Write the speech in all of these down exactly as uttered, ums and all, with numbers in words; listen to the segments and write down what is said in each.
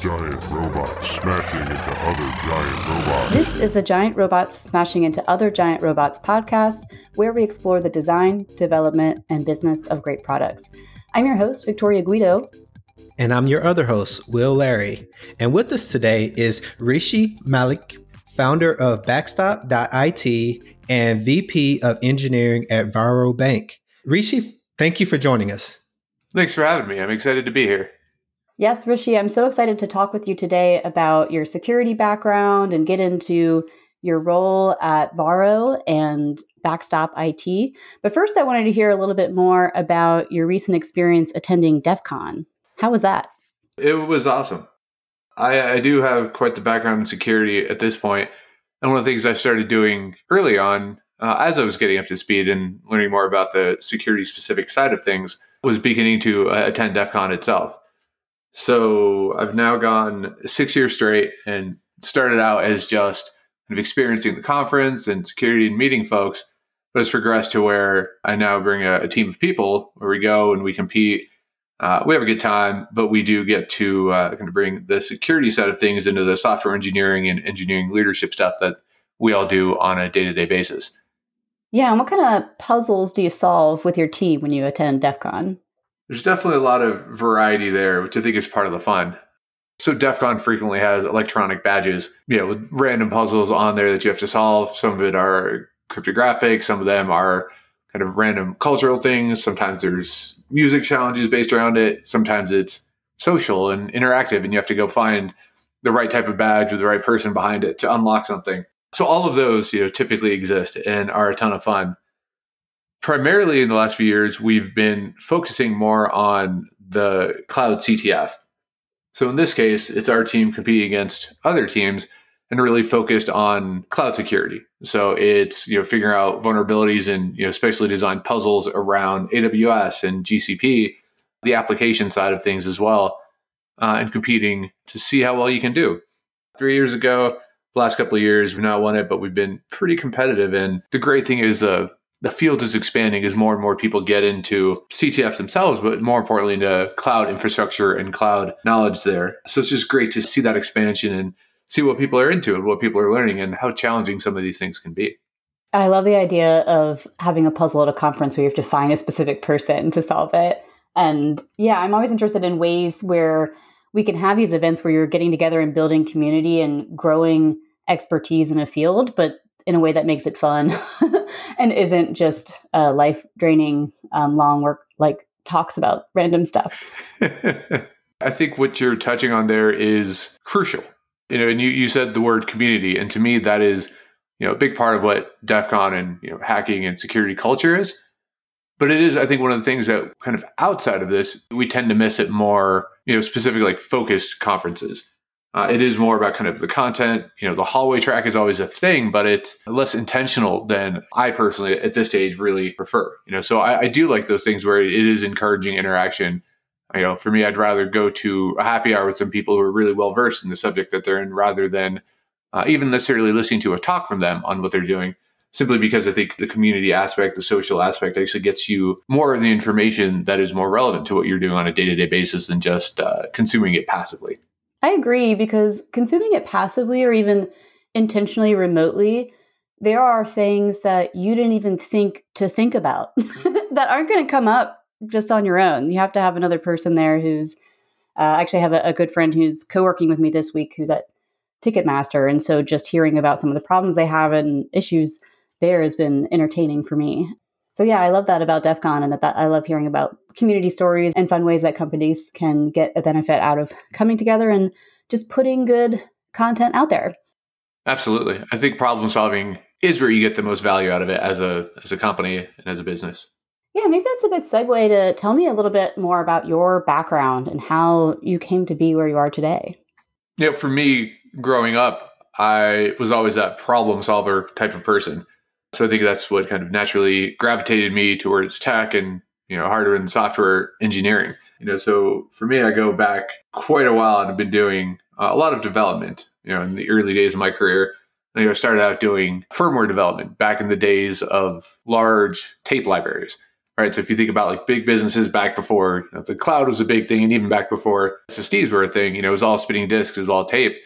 giant robots smashing into other giant robots. This is a Giant Robots Smashing into Other Giant Robots podcast, where we explore the design, development, and business of great products. I'm your host, Victoria Guido. And I'm your other host, Will Larry. And with us today is Rishi Malik, founder of Backstop dot I T and V P of Engineering at Varo Bank. Rishi, thank you for joining us. Thanks for having me. I'm excited to be here. Yes, Rishi, I'm so excited to talk with you today about your security background and get into your role at Varo and Backstop I T. But first, I wanted to hear a little bit more about your recent experience attending DEF CON. How was that? It was awesome. I, I do have quite the background in security at this point. And one of the things I started doing early on, uh, as I was getting up to speed and learning more about the security-specific side of things, was beginning to uh, attend DEF CON itself. So I've now gone six years straight and started out as just kind of experiencing the conference and security and meeting folks, but it's progressed to where I now bring a, a team of people where we go and we compete. Uh, we have a good time, but we do get to uh, kind of bring the security side of things into the software engineering and engineering leadership stuff that we all do on a day-to-day basis. Yeah, and what kind of puzzles do you solve with your team when you attend DEF CON? There's definitely a lot of variety there, which I think is part of the fun. So DEF CON frequently has electronic badges, you know, with random puzzles on there that you have to solve. Some of it are cryptographic. Some of them are kind of random cultural things. Sometimes there's music challenges based around it. Sometimes it's social and interactive, and you have to go find the right type of badge with the right person behind it to unlock something. So all of those, you know, typically exist and are a ton of fun. Primarily in the last few years, we've been focusing more on the cloud C T F. So in this case, it's our team competing against other teams and really focused on cloud security. So it's, you know, figuring out vulnerabilities and, you know, specially designed puzzles around A W S and G C P, the application side of things as well, uh, and competing to see how well you can do. Three years ago, the last couple of years, we've not won it, but we've been pretty competitive. And the great thing is, uh, the field is expanding as more and more people get into C T Fs themselves, but more importantly, into cloud infrastructure and cloud knowledge there. So it's just great to see that expansion and see what people are into and what people are learning and how challenging some of these things can be. I love the idea of having a puzzle at a conference where you have to find a specific person to solve it. And yeah, I'm always interested in ways where we can have these events where you're getting together and building community and growing expertise in a field, but in a way that makes it fun and isn't just uh, life-draining, um, long work, like talks about random stuff. I think what you're touching on there is crucial. You know, and you, you said the word community, and to me, that is, you know, a big part of what DEF CON and, you know, hacking and security culture is. But it is, I think, one of the things that kind of outside of this, we tend to miss it more, you know, specific like focused conferences. Uh, it is more about kind of the content. You know, the hallway track is always a thing, but it's less intentional than I personally at this stage really prefer. You know, so I, I do like those things where it is encouraging interaction. You know, for me, I'd rather go to a happy hour with some people who are really well-versed in the subject that they're in rather than uh, even necessarily listening to a talk from them on what they're doing, simply because I think the community aspect, the social aspect actually gets you more of the information that is more relevant to what you're doing on a day-to-day basis than just uh, consuming it passively. I agree, because consuming it passively or even intentionally remotely, there are things that you didn't even think to think about that aren't going to come up just on your own. You have to have another person there who's, uh, actually I have a, a good friend who's co-working with me this week who's at Ticketmaster. And so just hearing about some of the problems they have and issues there has been entertaining for me. So yeah, I love that about DEF CON, and that, that I love hearing about community stories and fun ways that companies can get a benefit out of coming together and just putting good content out there. Absolutely. I think problem solving is where you get the most value out of it as a as a company and as a business. Yeah, maybe that's a good segue to tell me a little bit more about your background and how you came to be where you are today. Yeah, you know, for me, growing up, I was always that problem solver type of person. So I think that's what kind of naturally gravitated me towards tech and, you know, hardware and software engineering. You know, so for me, I go back quite a while and I've been doing a lot of development, you know, in the early days of my career. You know, I started out doing firmware development back in the days of large tape libraries. right? So if you think about like big businesses back before, you know, the cloud was a big thing, and even back before S S Ds were a thing, you know, it was all spinning disks, it was all tape.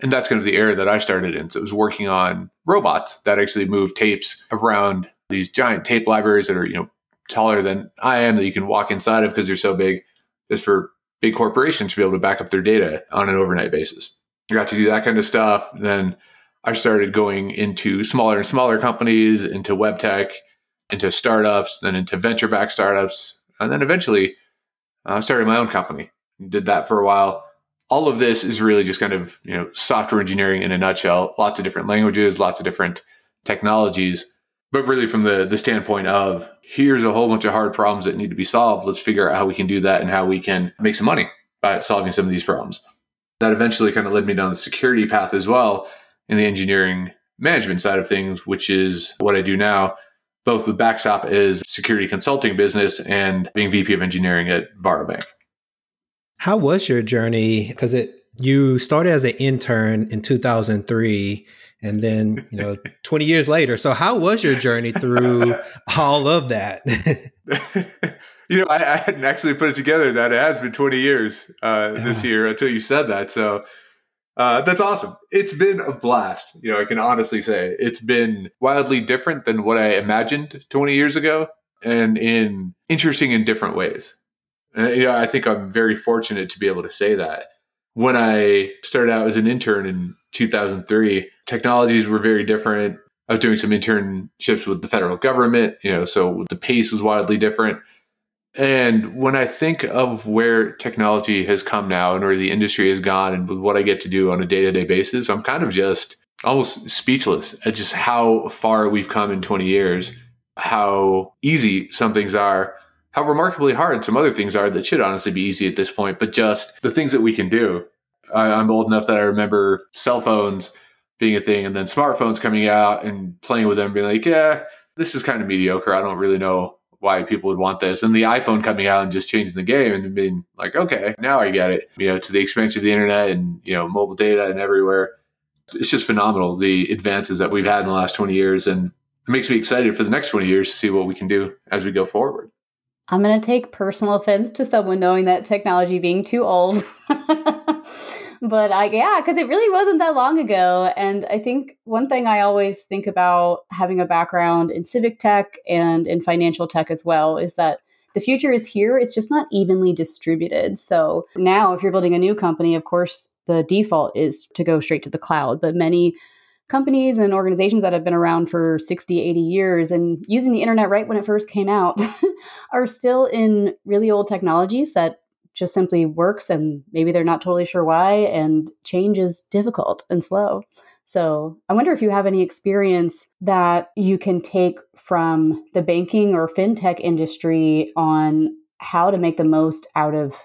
And that's kind of the era that I started in. So it was working on robots that actually move tapes around these giant tape libraries that are, you know, taller than I am, that you can walk inside of because they're so big, is for big corporations to be able to back up their data on an overnight basis. I got to do that kind of stuff. And then I started going into smaller and smaller companies, into web tech, into startups, then into venture-backed startups. And then eventually I uh, started my own company, did that for a while. All of this is really just kind of, you know, software engineering in a nutshell, lots of different languages, lots of different technologies, but really from the, the standpoint of here's a whole bunch of hard problems that need to be solved. Let's figure out how we can do that and how we can make some money by solving some of these problems. That eventually kind of led me down the security path as well in the engineering management side of things, which is what I do now, both with Backstop as security consulting business and being V P of engineering at Varo Bank. How was your journey? Because it you started as an intern in two thousand three, and then, you know, twenty years later. So how was your journey through all of that? You know, I, I hadn't actually put it together that it has been twenty years uh, yeah. this year until you said that. So uh, that's awesome. It's been a blast. You know, I can honestly say it's been wildly different than what I imagined twenty years ago, and in interesting and different ways. And, you know, I think I'm very fortunate to be able to say that. When I started out as an intern in two thousand three, technologies were very different. I was doing some internships with the federal government, you know, so the pace was wildly different. And when I think of where technology has come now and where the industry has gone and with what I get to do on a day-to-day basis, I'm kind of just almost speechless at just how far we've come in twenty years, how easy some things are, how remarkably hard some other things are that should honestly be easy at this point, but just the things that we can do. I, I'm old enough that I remember cell phones being a thing and then smartphones coming out and playing with them, being like, yeah, this is kind of mediocre. I don't really know why people would want this. And the iPhone coming out and just changing the game and being like, okay, now I get it. You know, to the expansion of the internet and, you know, mobile data and everywhere. It's just phenomenal, the advances that we've had in the last twenty years. And it makes me excited for the next twenty years to see what we can do as we go forward. I'm going to take personal offense to someone knowing that technology being too old. But I, yeah, because it really wasn't that long ago. And I think one thing I always think about, having a background in civic tech and in financial tech as well, is that the future is here. It's just not evenly distributed. So now if you're building a new company, of course, the default is to go straight to the cloud. But many companies and organizations that have been around for sixty, eighty years and using the internet right when it first came out are still in really old technologies that just simply works, and maybe they're not totally sure why, and change is difficult and slow. So I wonder if you have any experience that you can take from the banking or fintech industry on how to make the most out of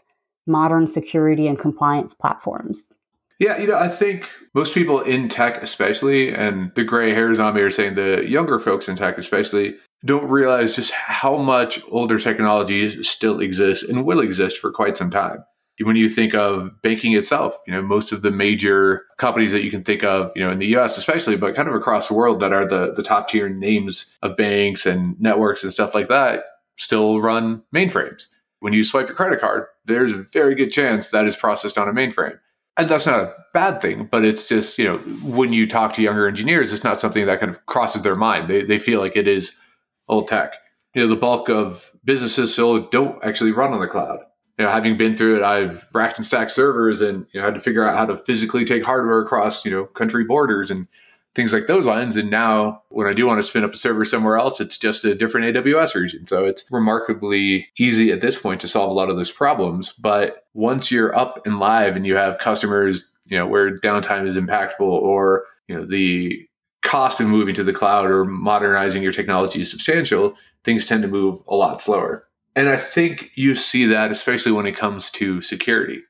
modern security and compliance platforms. Yeah, you know, I think most people in tech especially, and the gray hairs on me are saying the younger folks in tech especially, don't realize just how much older technology still exists and will exist for quite some time. When you think of banking itself, you know, most of the major companies that you can think of, you know, in the U S especially, but kind of across the world that are the, the top tier names of banks and networks and stuff like that, still run mainframes. When you swipe your credit card, there's a very good chance that is processed on a mainframe. And that's not a bad thing, but it's just, you know, when you talk to younger engineers, it's not something that kind of crosses their mind. They they feel like it is old tech. You know, the bulk of businesses still don't actually run on the cloud. You know, having been through it, I've racked and stacked servers and, you know, had to figure out how to physically take hardware across, you know, country borders and things like those lines. And now when I do want to spin up a server somewhere else, it's just a different A W S region. So it's remarkably easy at this point to solve a lot of those problems. But once you're up and live and you have customers, you know, where downtime is impactful, or, you know, the cost of moving to the cloud or modernizing your technology is substantial, things tend to move a lot slower. And I think you see that especially when it comes to security,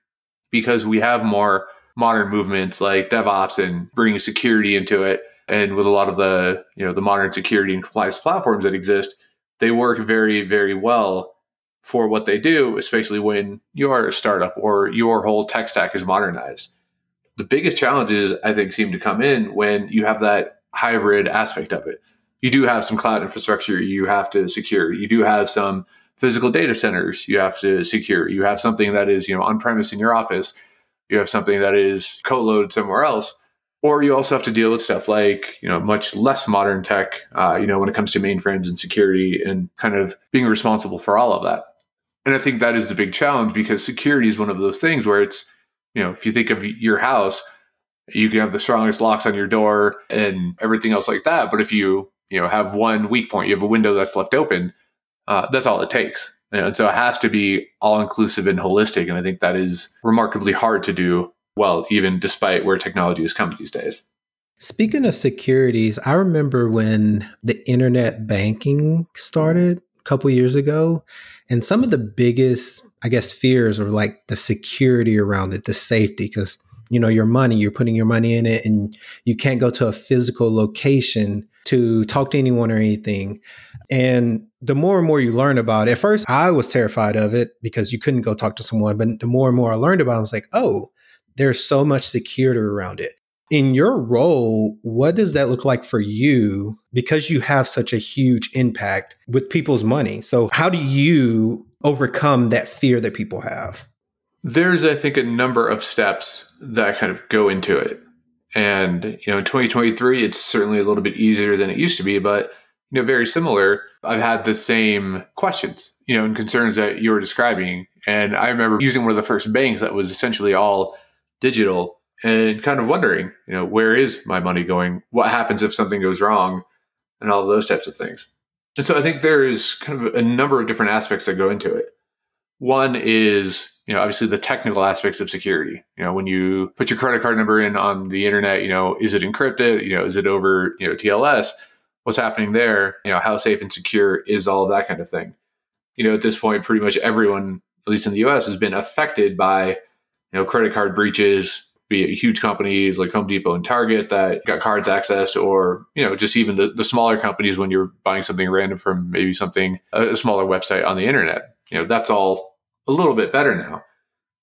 because we have more modern movements like DevOps and bringing security into it. And with a lot of the, you know, the modern security and compliance platforms that exist, they work very, very well for what they do, especially when you are a startup or your whole tech stack is modernized. The biggest challenges, I think, seem to come in when you have that hybrid aspect of it. you do have some cloud infrastructure you have to secure. You do have some physical data centers you have to secure. You have something that is, you know, on-premise in your office. You have something that is co-load somewhere else. Or you also have to deal with stuff like, you know, much less modern tech, uh, you know, when it comes to mainframes and security and kind of being responsible for all of that. And I think that is the big challenge, because security is one of those things where it's, you know, if you think of your house, you can have the strongest locks on your door and everything else like that. But if you, you know, have one weak point, you have a window that's left open, uh, that's all it takes. You know, and so it has to be all-inclusive and holistic. And I think that is remarkably hard to do. Well, even despite where technology has come these days. Speaking of securities, I remember when the internet banking started a couple years ago, and some of the biggest, I guess, fears are like the security around it, the safety, because, you know, your money, you're putting your money in it and you can't go to a physical location to talk to anyone or anything. And the more and more you learn about it, at first I was terrified of it because you couldn't go talk to someone, but the more and more I learned about it, I was like, oh, there's so much security around it. In your role, what does that look like for you? Because you have such a huge impact with people's money. So how do you overcome that fear that people have? There's, I think, a number of steps that kind of go into it. And, you know, in twenty twenty-three, it's certainly a little bit easier than it used to be, but, you know, very similar. I've had the same questions, you know, and concerns that you were describing. And I remember using one of the first banks that was essentially all digital and kind of wondering, you know, where is my money going? What happens if something goes wrong? And all those types of things. And so I think there is kind of a number of different aspects that go into it. One is, you know, obviously the technical aspects of security. You know, when you put your credit card number in on the internet, you know, is it encrypted? You know, is it over, you know, T L S? What's happening there? You know, how safe and secure is all of that kind of thing? You know, at this point, pretty much everyone, at least in the U S, has been affected by, you know, credit card breaches, be it huge companies like Home Depot and Target that got cards accessed, or, you know, just even the, the smaller companies when you're buying something random from maybe something, a smaller website on the internet. You know, that's all a little bit better now.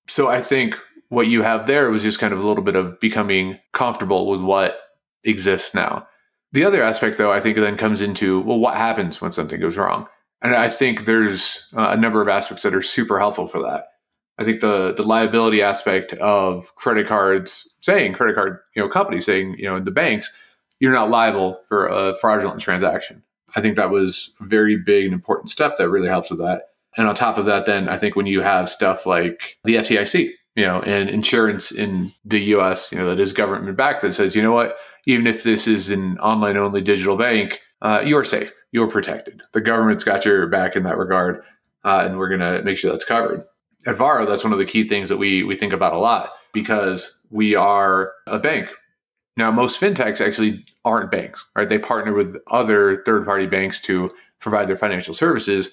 So I think what you have there was just kind of a little bit of becoming comfortable with what exists now. The other aspect, though, I think then comes into, well, what happens when something goes wrong? And I think there's a number of aspects that are super helpful for that. I think the the liability aspect of credit cards saying, credit card, you know, companies saying, you know, the banks, you're not liable for a fraudulent transaction. I think that was a very big and important step that really helps with that. And on top of that, then I think when you have stuff like the F D I C, you know, and insurance in the U S, you know, that is government backed, that says, you know what, even if this is an online only digital bank, uh, you're safe, you're protected. The government's got your back in that regard, uh, and we're going to make sure that's covered. At Varo, that's one of the key things that we we think about a lot, because we are a bank. Now, most fintechs actually aren't banks, right? They partner with other third-party banks to provide their financial services,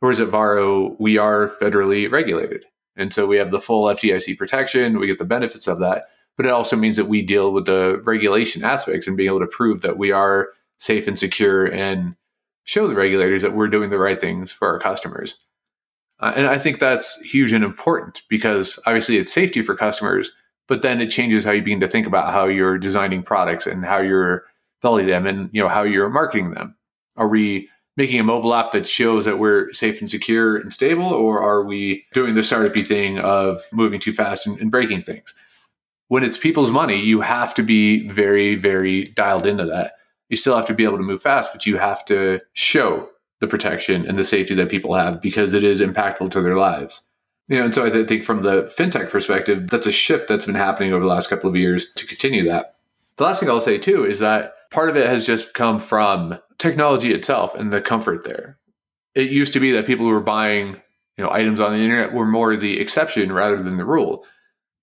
whereas at Varo, we are federally regulated. And so we have the full F D I C protection, we get the benefits of that, but it also means that we deal with the regulation aspects and being able to prove that we are safe and secure and show the regulators that we're doing the right things for our customers. Uh, and I think that's huge and important, because obviously it's safety for customers, but then it changes how you begin to think about how you're designing products and how you're selling them and, you know, how you're marketing them. Are we making a mobile app that shows that we're safe and secure and stable, or are we doing the startup-y thing of moving too fast and, and breaking things? When it's people's money, you have to be very, very dialed into that. You still have to be able to move fast, but you have to show the protection and the safety that people have, because it is impactful to their lives. You know, and so I th- think from the fintech perspective, that's a shift that's been happening over the last couple of years to continue that. The last thing I'll say too is that part of it has just come from technology itself and the comfort there. It used to be that people who were buying, you know, items on the internet were more the exception rather than the rule.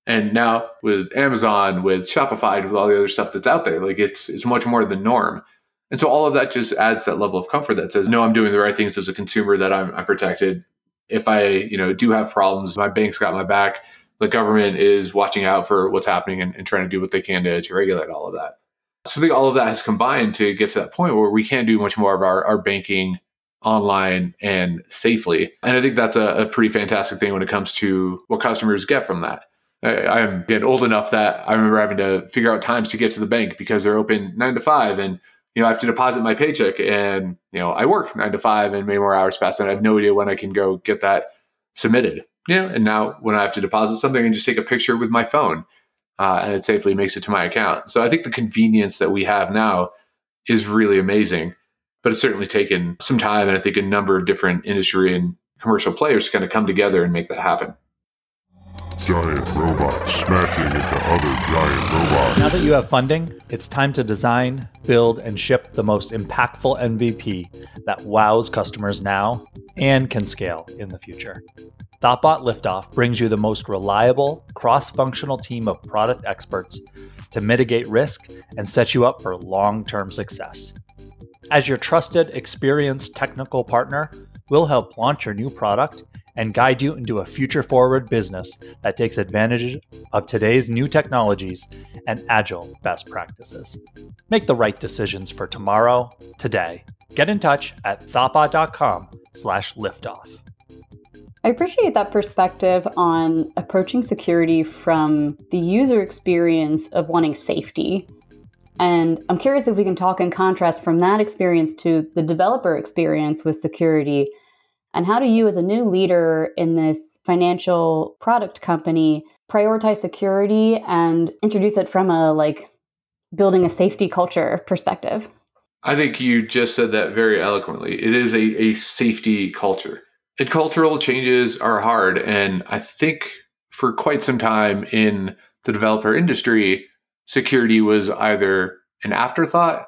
And now with Amazon, with Shopify, with all the other stuff that's out there, like it's it's much more the norm. And so all of that just adds that level of comfort that says, no, I'm doing the right things as a consumer, that I'm, I'm protected. If I, you know, do have problems, my bank's got my back. The government is watching out for what's happening and, and trying to do what they can to, to regulate all of that. So I think all of that has combined to get to that point where we can do much more of our, our banking online and safely. And I think that's a, a pretty fantastic thing when it comes to what customers get from that. I, I'm getting old enough that I remember having to figure out times to get to the bank because they're open nine to five and you know, I have to deposit my paycheck, and, you know, I work nine to five and many more hours pass, and I have no idea when I can go get that submitted. You know, and now when I have to deposit something, I can just take a picture with my phone uh, and it safely makes it to my account. So I think the convenience that we have now is really amazing, but it's certainly taken some time. And I think a number of different industry and commercial players to kind of come together and make that happen. Giant robots smashing into other giant robots. Now that you have funding, it's time to design, build, and ship the most impactful M V P that wows customers now and can scale in the future. Thoughtbot Liftoff brings you the most reliable, cross-functional team of product experts to mitigate risk and set you up for long-term success. As your trusted, experienced technical partner, we'll help launch your new product and guide you into a future-forward business that takes advantage of today's new technologies and agile best practices. Make the right decisions for tomorrow, today. Get in touch at thoughtbot dot com slash liftoff. I appreciate that perspective on approaching security from the user experience of wanting safety. And I'm curious if we can talk in contrast from that experience to the developer experience with security. And how do you, as a new leader in this financial product company, prioritize security and introduce it from a, like, building a safety culture perspective? I think you just said that very eloquently. It is a, a safety culture. And cultural changes are hard. And I think for quite some time in the developer industry, security was either an afterthought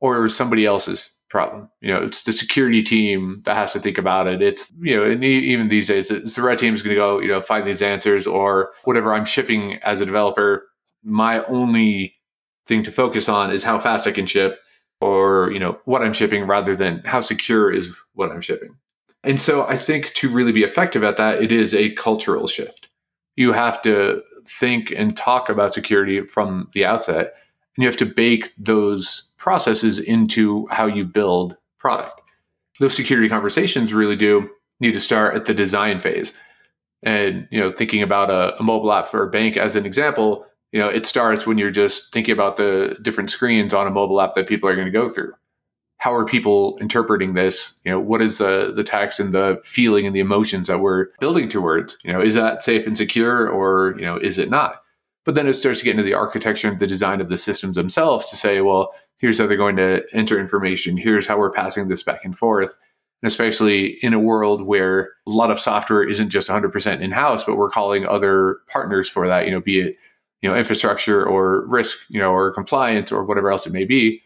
or it was somebody else's problem. You know, it's the security team that has to think about it. It's, you know, and even these days, it's the red team's going to go, you know, find these answers, or whatever I'm shipping as a developer. My only thing to focus on is how fast I can ship, or, you know, what I'm shipping, rather than how secure is what I'm shipping. And so I think to really be effective at that, it is a cultural shift. You have to think and talk about security from the outset, and you have to bake those processes into how you build product. Those security conversations really do need to start at the design phase. And, you know, thinking about a, a mobile app for a bank as an example, you know, it starts when you're just thinking about the different screens on a mobile app that people are going to go through. How are people interpreting this? You know, what is the, the text and the feeling and the emotions that we're building towards? You know, is that safe and secure, or, you know, is it not? But then it starts to get into the architecture and the design of the systems themselves to say, well, here's how they're going to enter information. Here's how we're passing this back and forth. And especially in a world where a lot of software isn't just one hundred percent in-house, but we're calling other partners for that, you know, be it, you know, infrastructure or risk, you know, or compliance or whatever else it may be.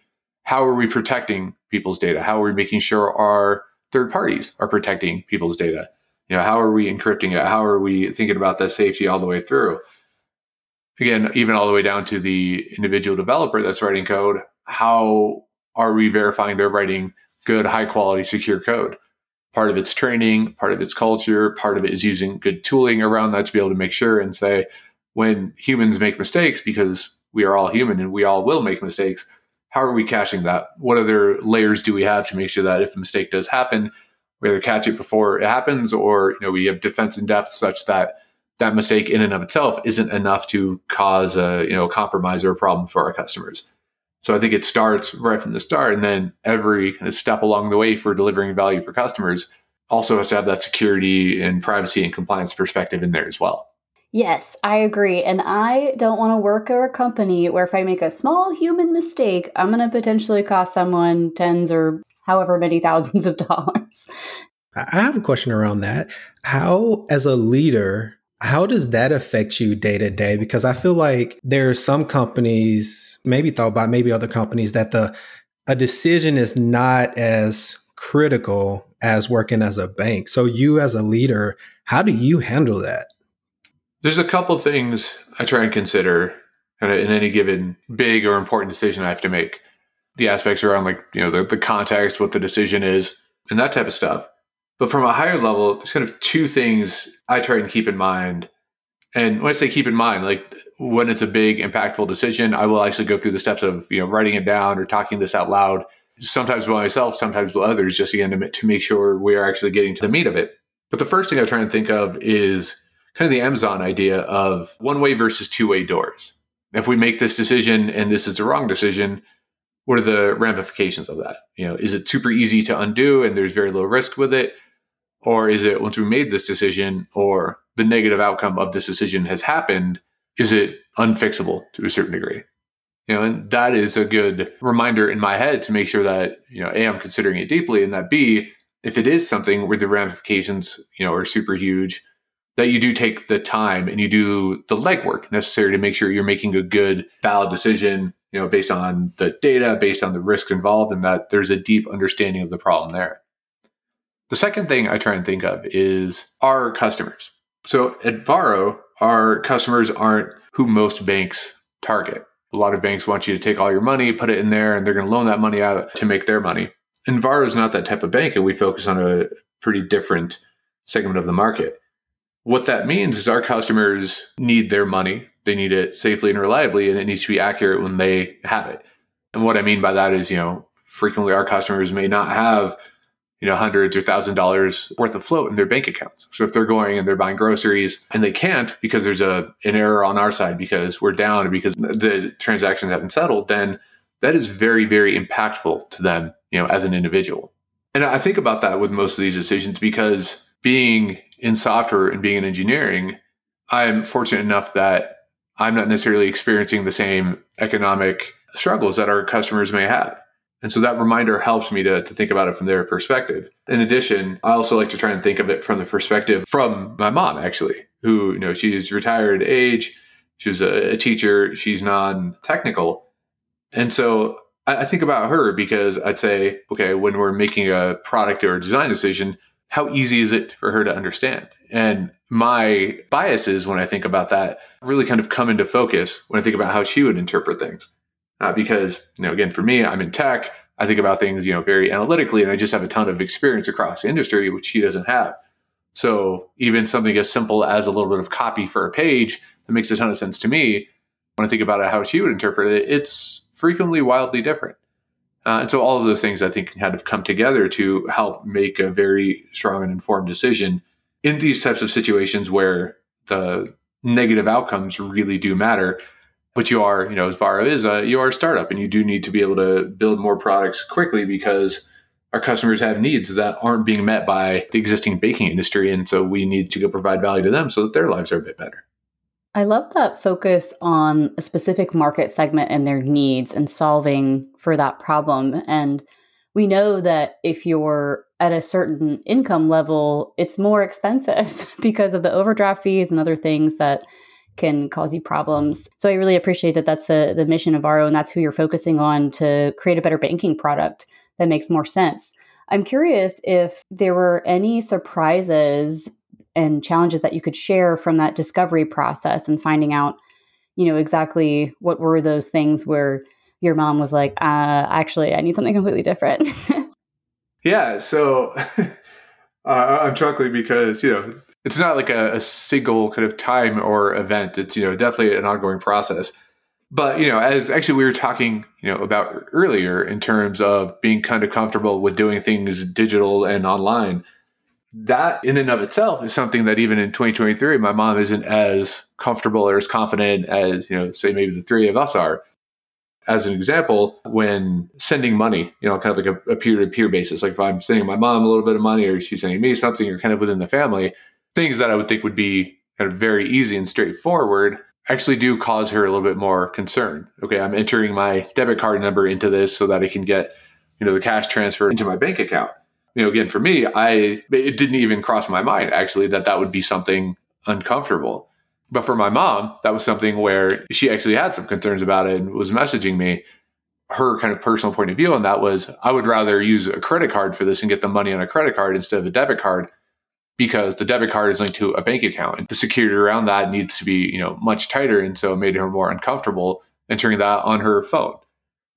How are we protecting people's data? How are we making sure our third parties are protecting people's data? You know, how are we encrypting it? How are we thinking about that safety all the way through? Again, even all the way down to the individual developer that's writing code. How are we verifying they're writing good, high quality, secure code? Part of it's training, part of it's culture, part of it is using good tooling around that to be able to make sure and say, when humans make mistakes, because we are all human and we all will make mistakes, how are we caching that? What other layers do we have to make sure that if a mistake does happen, we either catch it before it happens, or, you know, we have defense in depth such that that mistake in and of itself isn't enough to cause a, you know, a compromise or a problem for our customers. So I think it starts right from the start, and then every kind of step along the way for delivering value for customers also has to have that security and privacy and compliance perspective in there as well. Yes, I agree. And I don't want to work for a company where if I make a small human mistake, I'm going to potentially cost someone tens or however many thousands of dollars. I have a question around that. How, as a leader, how does that affect you day to day? Because I feel like there are some companies, maybe Thoughtbot, maybe other companies, that the a decision is not as critical as working as a bank. So you as a leader, how do you handle that? There's a couple things I try and consider in any given big or important decision I have to make. The aspects around, like, you know, the, the context, what the decision is, and that type of stuff. But from a higher level, there's kind of two things I try and keep in mind. And when I say keep in mind, like, when it's a big, impactful decision, I will actually go through the steps of, you know, writing it down or talking this out loud, sometimes by myself, sometimes with others, just again to, to make sure we are actually getting to the meat of it. But the first thing I try and think of is kind of the Amazon idea of one-way versus two-way doors. If we make this decision and this is the wrong decision, what are the ramifications of that? You know, is it super easy to undo and there's very low risk with it? Or is it, once we made this decision or the negative outcome of this decision has happened, is it unfixable to a certain degree? You know, and that is a good reminder in my head to make sure that, you know, A, I'm considering it deeply, and that B, if it is something where the ramifications, you know, are super huge, that you do take the time and you do the legwork necessary to make sure you're making a good, valid decision, you know, based on the data, based on the risks involved, and that there's a deep understanding of the problem there. The second thing I try and think of is our customers. So at Varo, our customers aren't who most banks target. A lot of banks want you to take all your money, put it in there, and they're going to loan that money out to make their money. And Varo is not that type of bank, and we focus on a pretty different segment of the market. What that means is our customers need their money. They need it safely and reliably, and it needs to be accurate when they have it. And what I mean by that is, you know, frequently our customers may not have, you know, hundreds or thousand dollars worth of float in their bank accounts. So if they're going and they're buying groceries and they can't because there's a an error on our side because we're down or because the transactions haven't settled, then that is very, very impactful to them, you know, as an individual. And I think about that with most of these decisions because being in software and being in engineering, I'm fortunate enough that I'm not necessarily experiencing the same economic struggles that our customers may have. And so that reminder helps me to, to think about it from their perspective. In addition, I also like to try and think of it from the perspective from my mom, actually, who, you know, she's retired age. She was a, a teacher. She's non-technical. And so I, I think about her because I'd say, okay, when we're making a product or a design decision, how easy is it for her to understand? And my biases when I think about that really kind of come into focus when I think about how she would interpret things. Uh, because, you know, again, for me, I'm in tech. I think about things, you know, very analytically, and I just have a ton of experience across the industry, which she doesn't have. So even something as simple as a little bit of copy for a page, that makes a ton of sense to me. When I think about it, how she would interpret it, it's frequently wildly different. Uh, and so all of those things, I think, kind of come together to help make a very strong and informed decision in these types of situations where the negative outcomes really do matter. But you are, you know, as Varo is, a, you are a startup, and you do need to be able to build more products quickly because our customers have needs that aren't being met by the existing banking industry. And so we need to go provide value to them so that their lives are a bit better. I love that focus on a specific market segment and their needs and solving for that problem. And we know that if you're at a certain income level, it's more expensive because of the overdraft fees and other things that can cause you problems. So I really appreciate that that's the, the mission of Varo, and that's who you're focusing on to create a better banking product that makes more sense. I'm curious if there were any surprises and challenges that you could share from that discovery process and finding out, you know, exactly what were those things where your mom was like, uh, actually, I need something completely different. Yeah, so uh, I'm chuckling because, you know, it's not like a, a single kind of time or event. It's, you know, definitely an ongoing process. But, you know, as actually we were talking, you know, about earlier in terms of being kind of comfortable with doing things digital and online, that in and of itself is something that even in twenty twenty-three, my mom isn't as comfortable or as confident as, you know, say maybe the three of us are. As an example, when sending money, you know, kind of like a, a peer-to-peer basis, like if I'm sending my mom a little bit of money or she's sending me something or kind of within the family, things that I would think would be kind of very easy and straightforward actually do cause her a little bit more concern. Okay, I'm entering my debit card number into this so that I can get, you know, the cash transfer into my bank account. You know, again, for me, I it didn't even cross my mind actually that that would be something uncomfortable. But for my mom, that was something where she actually had some concerns about it and was messaging me. Her kind of personal point of view on that was, I would rather use a credit card for this and get the money on a credit card instead of a debit card, because the debit card is linked to a bank account and the security around that needs to be, you know, much tighter. And so it made her more uncomfortable entering that on her phone.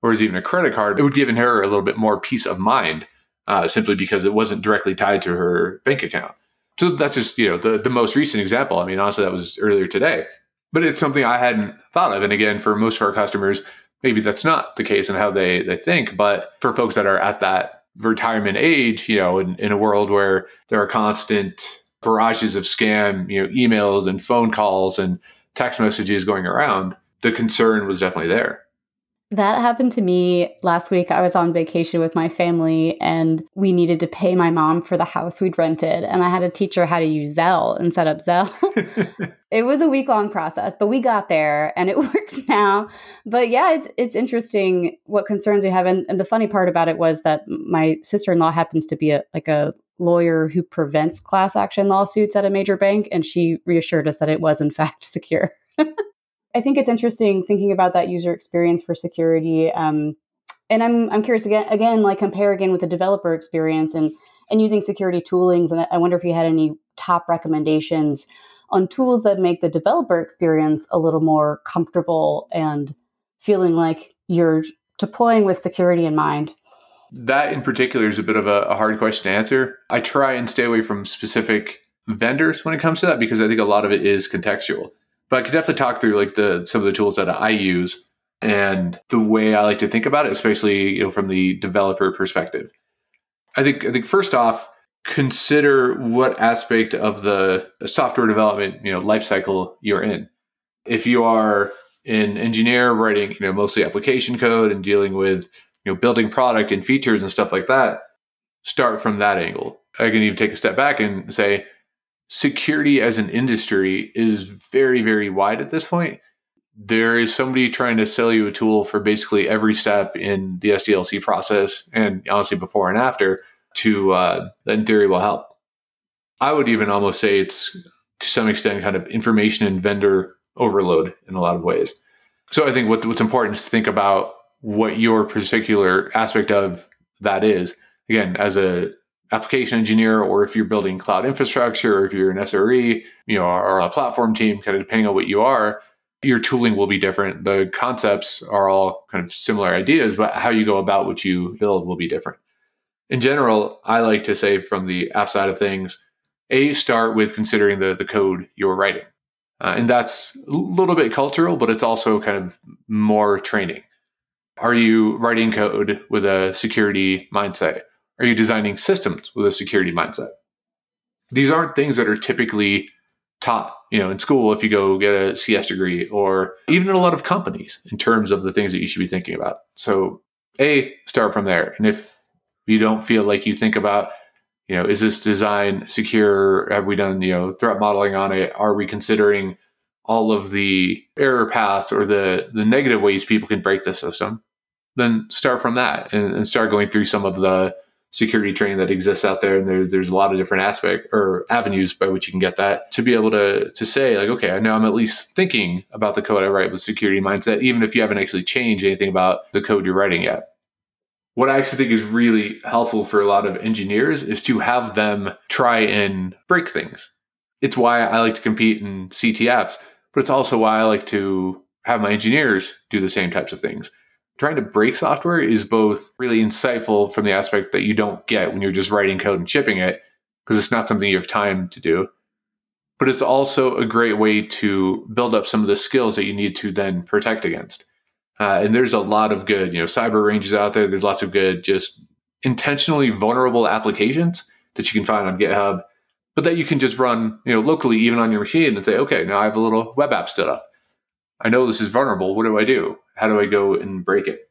Whereas even a credit card, it would give her a little bit more peace of mind uh, simply because it wasn't directly tied to her bank account. So that's just, you know, the, the most recent example. I mean, honestly, that was earlier today, but it's something I hadn't thought of. And again, for most of our customers, maybe that's not the case in how they, they think, but for folks that are at that retirement age, you know, in, in a world where there are constant barrages of scam, you know, emails and phone calls and text messages going around, the concern was definitely there. That happened to me last week. I was on vacation with my family and we needed to pay my mom for the house we'd rented. And I had to teach her how to use Zelle and set up Zelle. It was a week-long process, but we got there and it works now. But yeah, it's it's interesting what concerns you have. And, and the funny part about it was that my sister-in-law happens to be a, like a lawyer who prevents class action lawsuits at a major bank. And she reassured us that it was in fact secure. I think it's interesting thinking about that user experience for security. Um, and I'm I'm curious again, again, like compare again with the developer experience and, and using security toolings. And I wonder if you had any top recommendations on tools that make the developer experience a little more comfortable and feeling like you're deploying with security in mind. That in particular is a bit of a, a hard question to answer. I try and stay away from specific vendors when it comes to that, because I think a lot of it is contextual. But I could definitely talk through like the some of the tools that I use and the way I like to think about it, especially, you know, from the developer perspective. I think I think first off, consider what aspect of the software development, you know, lifecycle you're in. If you are an engineer writing, you know, mostly application code and dealing with, you know, building product and features and stuff like that, start from that angle. I can even take a step back and say, security as an industry is very, very wide at this point. There is somebody trying to sell you a tool for basically every step in the S D L C process, and honestly before and after, to uh, in theory will help. I would even almost say it's to some extent kind of information and vendor overload in a lot of ways. So I think what, what's important is to think about what your particular aspect of that is. Again, as a application engineer, or if you're building cloud infrastructure, or if you're an S R E, you know, or a platform team, kind of depending on what you are, your tooling will be different. The concepts are all kind of similar ideas, but how you go about what you build will be different. In general, I like to say from the app side of things, A, start with considering the, the code you're writing. Uh, and that's a little bit cultural, but it's also kind of more training. Are you writing code with a security mindset? Are you designing systems with a security mindset? These aren't things that are typically taught, you know, in school if you go get a C S degree, or even in a lot of companies in terms of the things that you should be thinking about. So A, start from there. And if you don't feel like you think about, you know, is this design secure? Have we done, you know, threat modeling on it? Are we considering all of the error paths or the, the negative ways people can break the system? Then start from that and, and start going through some of the security training that exists out there, and there's there's a lot of different aspects or avenues by which you can get that to be able to to say like, okay, I know I'm at least thinking about the code I write with security mindset, even if you haven't actually changed anything about the code you're writing yet. What I actually think is really helpful for a lot of engineers is to have them try and break things. It's why I like to compete in C T Fs, but it's also why I like to have my engineers do the same types of things. Trying to break software is both really insightful from the aspect that you don't get when you're just writing code and shipping it, because it's not something you have time to do. But it's also a great way to build up some of the skills that you need to then protect against. Uh, and there's a lot of good, you know, cyber ranges out there. There's lots of good, just intentionally vulnerable applications that you can find on GitHub, but that you can just run, you know, locally, even on your machine, and say, okay, now I have a little web app stood up. I know this is vulnerable. What do I do? How do I go and break it?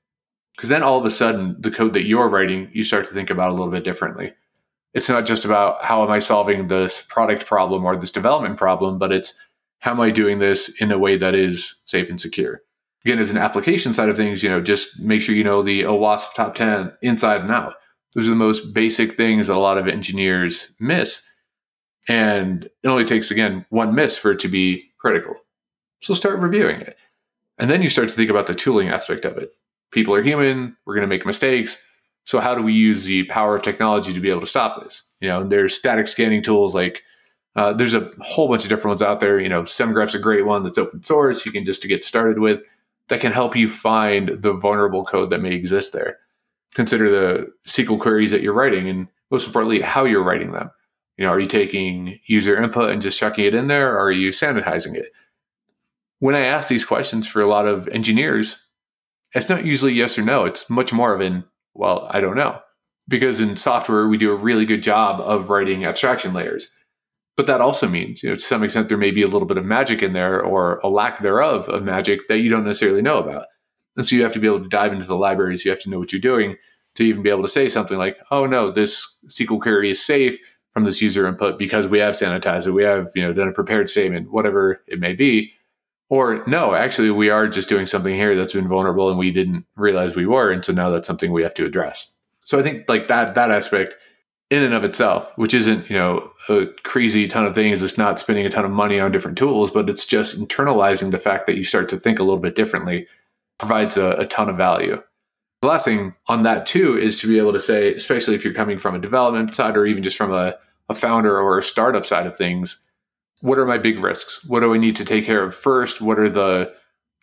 Because then all of a sudden, the code that you're writing, you start to think about a little bit differently. It's not just about how am I solving this product problem or this development problem, but it's how am I doing this in a way that is safe and secure? Again, as an application side of things, you know, just make sure you know the OWASP top ten inside and out. Those are the most basic things that a lot of engineers miss. And it only takes, again, one miss for it to be critical. So start reviewing it. And then you start to think about the tooling aspect of it. People are human. We're going to make mistakes. So how do we use the power of technology to be able to stop this? You know, there's static scanning tools. Like uh, there's a whole bunch of different ones out there. You know, SemGrep's a great one that's open source. You can just to get started with that can help you find the vulnerable code that may exist there. Consider the S Q L queries that you're writing, and most importantly, how you're writing them. You know, are you taking user input and just chucking it in there? Or are you sanitizing it? When I ask these questions for a lot of engineers, it's not usually yes or no. It's much more of an, well, I don't know. Because in software, we do a really good job of writing abstraction layers. But that also means, you know, to some extent, there may be a little bit of magic in there, or a lack thereof of magic that you don't necessarily know about. And so you have to be able to dive into the libraries. You have to know what you're doing to even be able to say something like, oh, no, this S Q L query is safe from this user input because we have sanitized it. We have, you know, done a prepared statement, whatever it may be. Or no, actually, we are just doing something here that's been vulnerable and we didn't realize we were. And so now that's something we have to address. So I think like that that aspect in and of itself, which isn't, you know, a crazy ton of things. It's not spending a ton of money on different tools, but it's just internalizing the fact that you start to think a little bit differently provides a, a ton of value. The last thing on that too is to be able to say, especially if you're coming from a development side or even just from a, a founder or a startup side of things, what are my big risks? What do I need to take care of first? What are the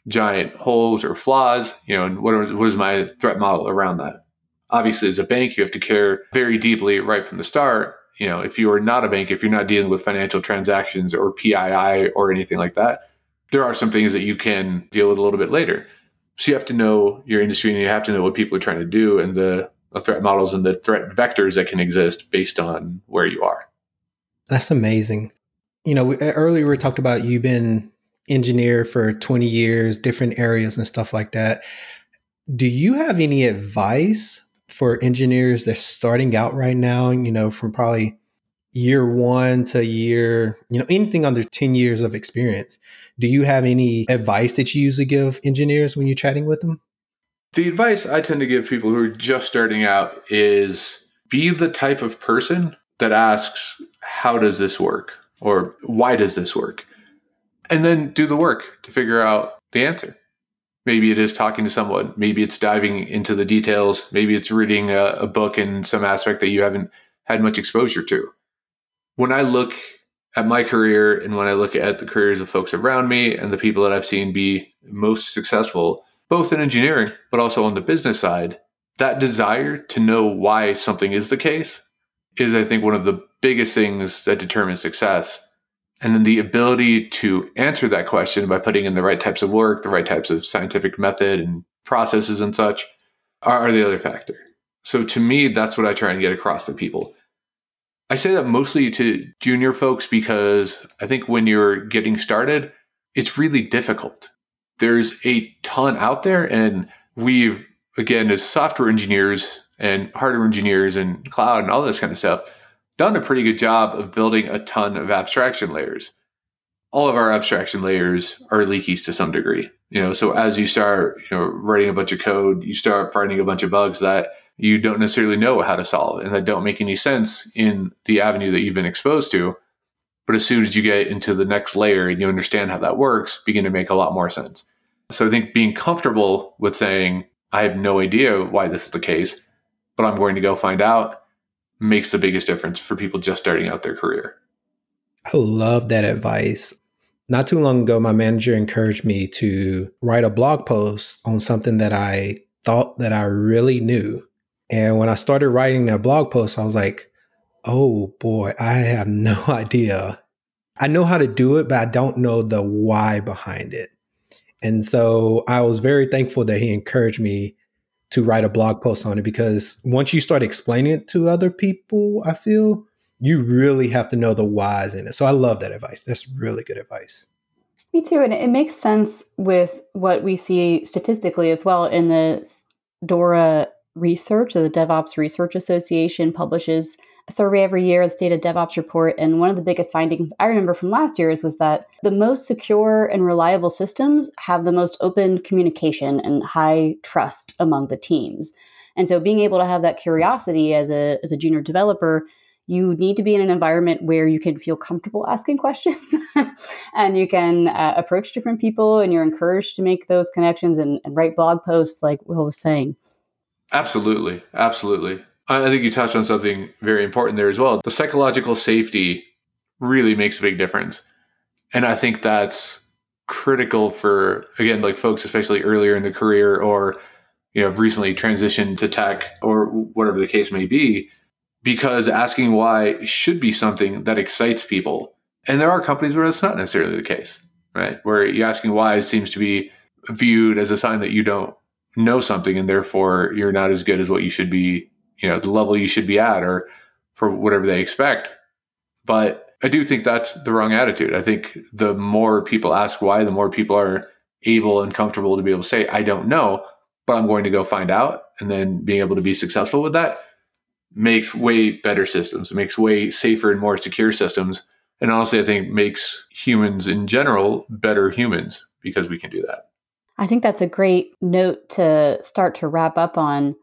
giant holes or flaws? You know, and what, are, what is my threat model around that? Obviously, as a bank, you have to care very deeply right from the start. You know, if you are not a bank, if you're not dealing with financial transactions or P I I or anything like that, there are some things that you can deal with a little bit later. So you have to know your industry and you have to know what people are trying to do and the threat models and the threat vectors that can exist based on where you are. That's amazing. You know, earlier we talked about you've been engineer for twenty years, different areas and stuff like that. Do you have any advice for engineers that's starting out right now, you know, from probably year one to year, you know, anything under ten years of experience? Do you have any advice that you usually give engineers when you're chatting with them? The advice I tend to give people who are just starting out is be the type of person that asks, how does this work? Or why does this work? And then do the work to figure out the answer. Maybe it is talking to someone. Maybe it's diving into the details. Maybe it's reading a, a book in some aspect that you haven't had much exposure to. When I look at my career and when I look at the careers of folks around me and the people that I've seen be most successful, both in engineering, but also on the business side, that desire to know why something is the case is, I think, one of the biggest things that determines success. And then the ability to answer that question by putting in the right types of work, the right types of scientific method and processes and such are, are the other factor. So to me, that's what I try and get across to people. I say that mostly to junior folks because I think when you're getting started, it's really difficult. There's a ton out there. And we've, again, as software engineers and hardware engineers and cloud and all this kind of stuff, done a pretty good job of building a ton of abstraction layers. All of our abstraction layers are leaky to some degree. You know, so as you start, you know, writing a bunch of code, you start finding a bunch of bugs that you don't necessarily know how to solve and that don't make any sense in the avenue that you've been exposed to. But as soon as you get into the next layer and you understand how that works, begin to make a lot more sense. So I think being comfortable with saying, I have no idea why this is the case, but I'm going to go find out, makes the biggest difference for people just starting out their career. I love that advice. Not too long ago, my manager encouraged me to write a blog post on something that I thought that I really knew. And when I started writing that blog post, I was like, oh boy, I have no idea. I know how to do it, but I don't know the why behind it. And so I was very thankful that he encouraged me to write a blog post on it, because once you start explaining it to other people, I feel you really have to know the whys in it. So I love that advice. That's really good advice. Me too. And it makes sense with what we see statistically as well in the DORA research, or the DevOps Research Association publishes a survey every year, the State of DevOps report. And one of the biggest findings I remember from last year's was that the most secure and reliable systems have the most open communication and high trust among the teams. And so being able to have that curiosity as a, as a junior developer, you need to be in an environment where you can feel comfortable asking questions and you can uh, approach different people and you're encouraged to make those connections and, and write blog posts like Will was saying. Absolutely. Absolutely. I think you touched on something very important there as well. The psychological safety really makes a big difference. And I think that's critical for, again, like folks, especially earlier in the career or, you know, have recently transitioned to tech or whatever the case may be, because asking why should be something that excites people. And there are companies where that's not necessarily the case, right? Where you asking why seems to be viewed as a sign that you don't know something and therefore you're not as good as what you should be, you know, the level you should be at or for whatever they expect. But I do think that's the wrong attitude. I think the more people ask why, the more people are able and comfortable to be able to say, I don't know, but I'm going to go find out. And then being able to be successful with that makes way better systems. It makes way safer and more secure systems. And honestly, I think makes humans in general better humans because we can do that. I think that's a great note to start to wrap up on.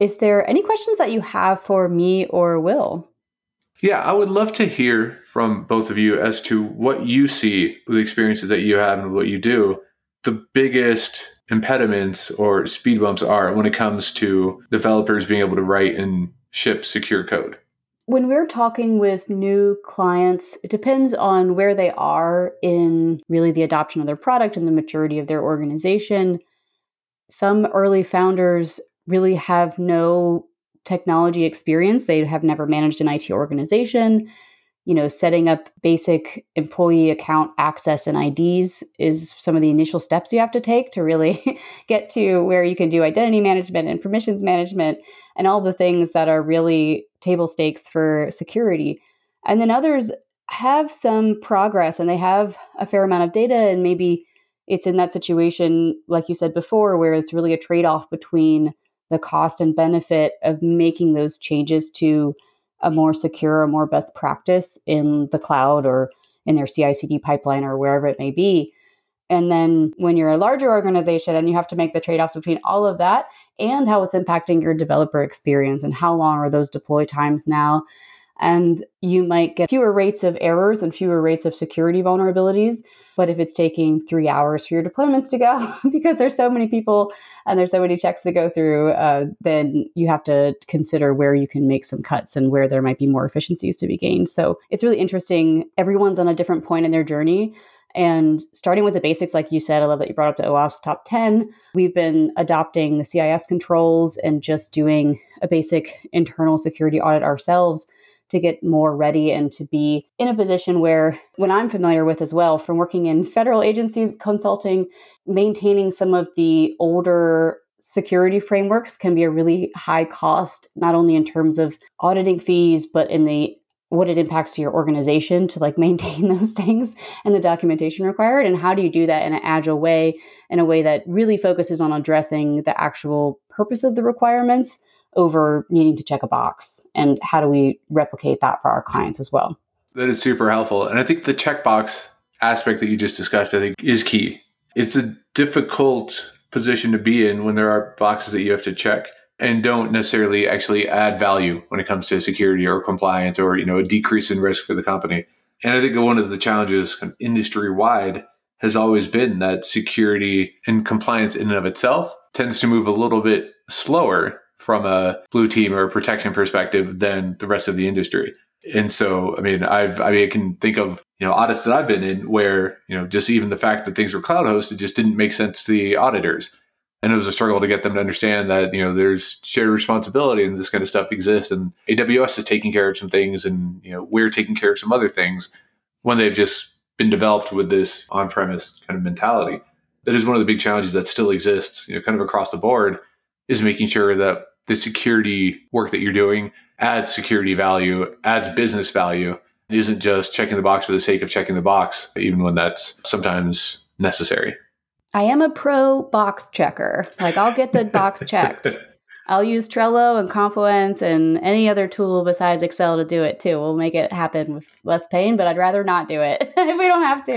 Is there any questions that you have for me or Will? Yeah, I would love to hear from both of you as to what you see with the experiences that you have and what you do. The biggest impediments or speed bumps are when it comes to developers being able to write and ship secure code. When we're talking with new clients, it depends on where they are in really the adoption of their product and the maturity of their organization. Some early founders really have no technology experience. They have never managed an I T organization. You know, setting up basic employee account access and I Ds is some of the initial steps you have to take to really get to where you can do identity management and permissions management and all the things that are really table stakes for security. And then others have some progress and they have a fair amount of data, and maybe it's in that situation, like you said before, where it's really a trade-off between the cost and benefit of making those changes to a more secure, a more best practice in the cloud or in their C I C D pipeline or wherever it may be. And then when you're a larger organization and you have to make the trade-offs between all of that and how it's impacting your developer experience and how long are those deploy times now. And you might get fewer rates of errors and fewer rates of security vulnerabilities. But if it's taking three hours for your deployments to go because there's so many people and there's so many checks to go through, uh, then you have to consider where you can make some cuts and where there might be more efficiencies to be gained. So it's really interesting. Everyone's on a different point in their journey. And starting with the basics, like you said, I love that you brought up the OWASP top ten. We've been adopting the C I S controls and just doing a basic internal security audit ourselves to get more ready and to be in a position where, what I'm familiar with as well, from working in federal agencies, consulting, maintaining some of the older security frameworks can be a really high cost, not only in terms of auditing fees, but in the what it impacts to your organization to like maintain those things and the documentation required. And how do you do that in an agile way, in a way that really focuses on addressing the actual purpose of the requirements over needing to check a box, and how do we replicate that for our clients as well? That is super helpful. And I think the checkbox aspect that you just discussed, I think, is key. It's a difficult position to be in when there are boxes that you have to check and don't necessarily actually add value when it comes to security or compliance or, you know, a decrease in risk for the company. And I think one of the challenges kind of industry-wide has always been that security and compliance in and of itself tends to move a little bit slower from a blue team or a protection perspective than the rest of the industry. And so, I mean, I've, I mean, I can think of, you know, audits that I've been in where, you know, just even the fact that things were cloud hosted just didn't make sense to the auditors. And it was a struggle to get them to understand that, you know, there's shared responsibility and this kind of stuff exists. And A W S is taking care of some things and, you know, we're taking care of some other things when they've just been developed with this on-premise kind of mentality. That is one of the big challenges that still exists, you know, kind of across the board, is making sure that the security work that you're doing adds security value, adds business value. It isn't just checking the box for the sake of checking the box, even when that's sometimes necessary. I am a pro box checker. Like, I'll get the box checked. I'll use Trello and Confluence and any other tool besides Excel to do it too. We'll make it happen with less pain, but I'd rather not do it if we don't have to.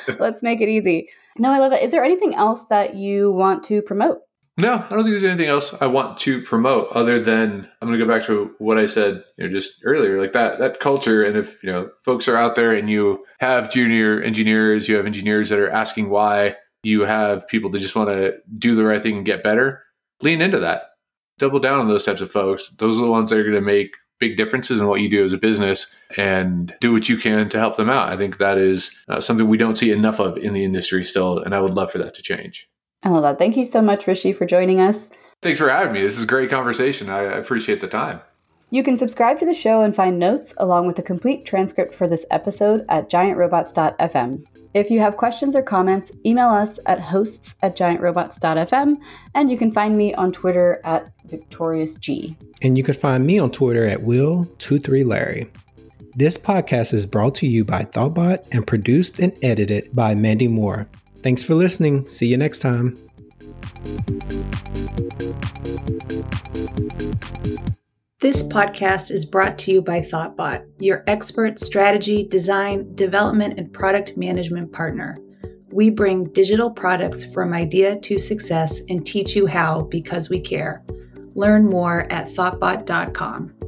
Yeah. Let's make it easy. No, I love it. Is there anything else that you want to promote? No, I don't think there's anything else I want to promote other than I'm going to go back to what I said, you know, just earlier, like that that culture. And if, you know, folks are out there and you have junior engineers, you have engineers that are asking why, you have people that just want to do the right thing and get better, lean into that. Double down on those types of folks. Those are the ones that are going to make big differences in what you do as a business, and do what you can to help them out. I think that is uh, something we don't see enough of in the industry still, and I would love for that to change. I love that. Thank you so much, Rishi, for joining us. Thanks for having me. This is a great conversation. I appreciate the time. You can subscribe to the show and find notes along with a complete transcript for this episode at giant robots dot f m. If you have questions or comments, email us at hosts at giant robots dot f m, and you can find me on Twitter at victorious g. And you can find me on Twitter at will two three larry. This podcast is brought to you by Thoughtbot and produced and edited by Mandy Moore. Thanks for listening. See you next time. This podcast is brought to you by Thoughtbot, your expert strategy, design, development, and product management partner. We bring digital products from idea to success and teach you how because we care. Learn more at thoughtbot dot com.